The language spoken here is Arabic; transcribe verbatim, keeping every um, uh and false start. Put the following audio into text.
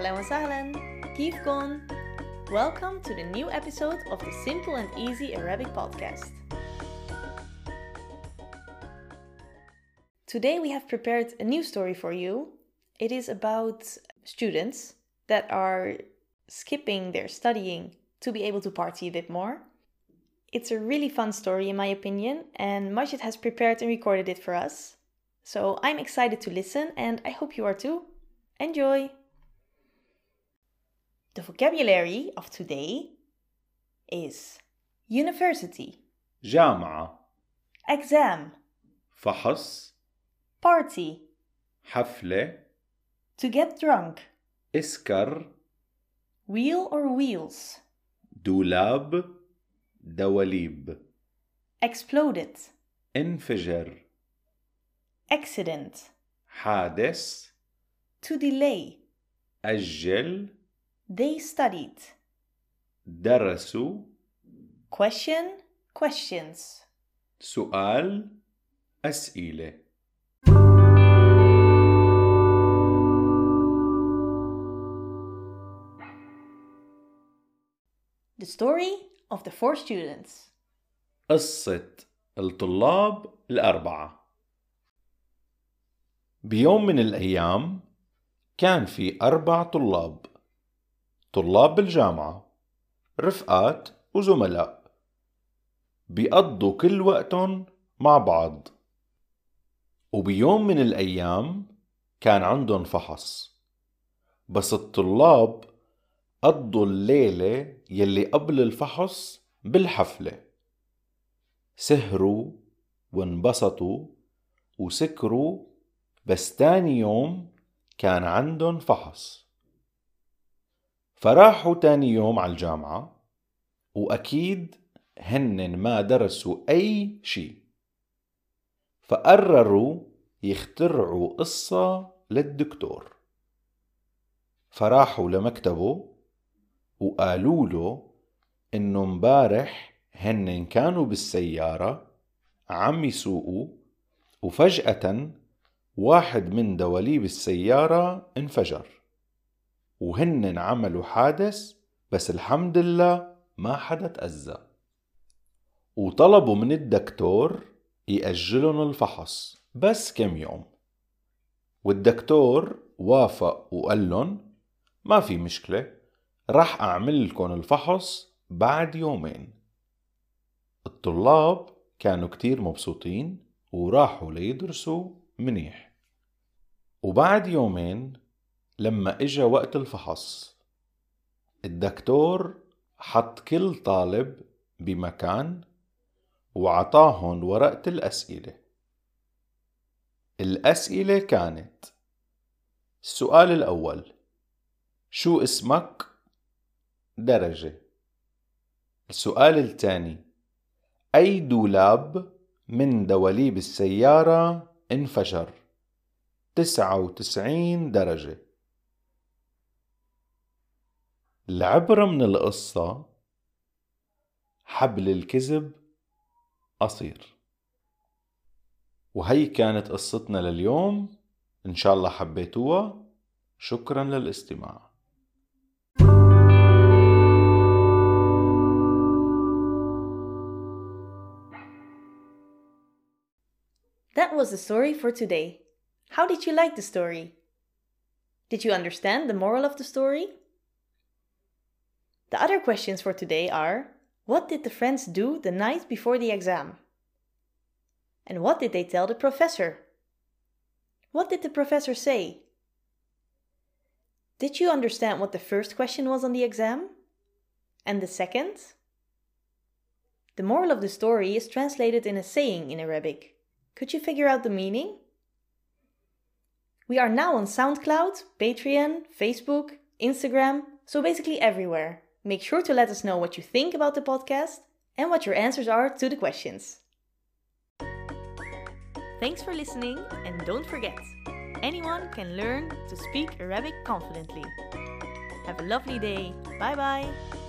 أهلا وسهلا، كيفكن؟ Welcome to the new episode of the Simple and Easy Arabic Podcast. Today we have prepared a new story for you. It is about students that are skipping their studying to be able to party a bit more. It's a really fun story in my opinion, and Majid has prepared and recorded it for us. So I'm excited to listen and I hope you are too. Enjoy! The vocabulary of today is university, جامعة, exam, فحص, party, حفلة, to get drunk, اسكر, wheel or wheels, دولاب, دواليب, exploded, انفجر, accident, حادث, to delay, أجل, they studied, درسوا, question, questions, سؤال, أسئلة. The story of the four students. قصة الطلاب الأربعة. بيوم من الأيام كان في أربع طلاب، طلاب الجامعة، رفقات وزملاء، بيقضوا كل وقتهم مع بعض. وبيوم من الأيام كان عندهم فحص، بس الطلاب قضوا الليلة يلي قبل الفحص بالحفلة، سهروا وانبسطوا وسكروا، بس تاني يوم كان عندهم فحص. فراحوا تاني يوم على الجامعة وأكيد هن ما درسوا أي شيء، فقرروا يخترعوا قصة للدكتور. فراحوا لمكتبه وقالوا له إنه مبارح هن كانوا بالسيارة عم يسوقوا وفجأة واحد من دواليب السيارة انفجر وهن عملوا حادث، بس الحمد لله ما حدا تأذى، وطلبوا من الدكتور يأجلن الفحص بس كم يوم. والدكتور وافق وقالن ما في مشكلة، رح أعمل لكم الفحص بعد يومين. الطلاب كانوا كتير مبسوطين وراحوا ليدرسوا منيح. وبعد يومين لما إجا وقت الفحص، الدكتور حط كل طالب بمكان وعطاهن ورقة الأسئلة. الأسئلة كانت: السؤال الأول، شو اسمك؟ درجة. السؤال الثاني، أي دولاب من دواليب السيارة انفجر؟ تسعة وتسعين درجة. العبرة من القصة: حبل الكذب قصير. وهي كانت قصتنا لليوم، إن شاء الله حبيتوها. شكرا للاستماع. That was the story for today. How did you like the story? Did you understand the moral of the story? The other questions for today are: what did the friends do the night before the exam? And what did they tell the professor? What did the professor say? Did you understand what the first question was on the exam? And the second? The moral of the story is translated in a saying in Arabic. Could you figure out the meaning? We are now on SoundCloud, Patreon, Facebook, Instagram, so basically everywhere. Make sure to let us know what you think about the podcast and what your answers are to the questions. Thanks for listening, and don't forget, anyone can learn to speak Arabic confidently. Have a lovely day. Bye bye.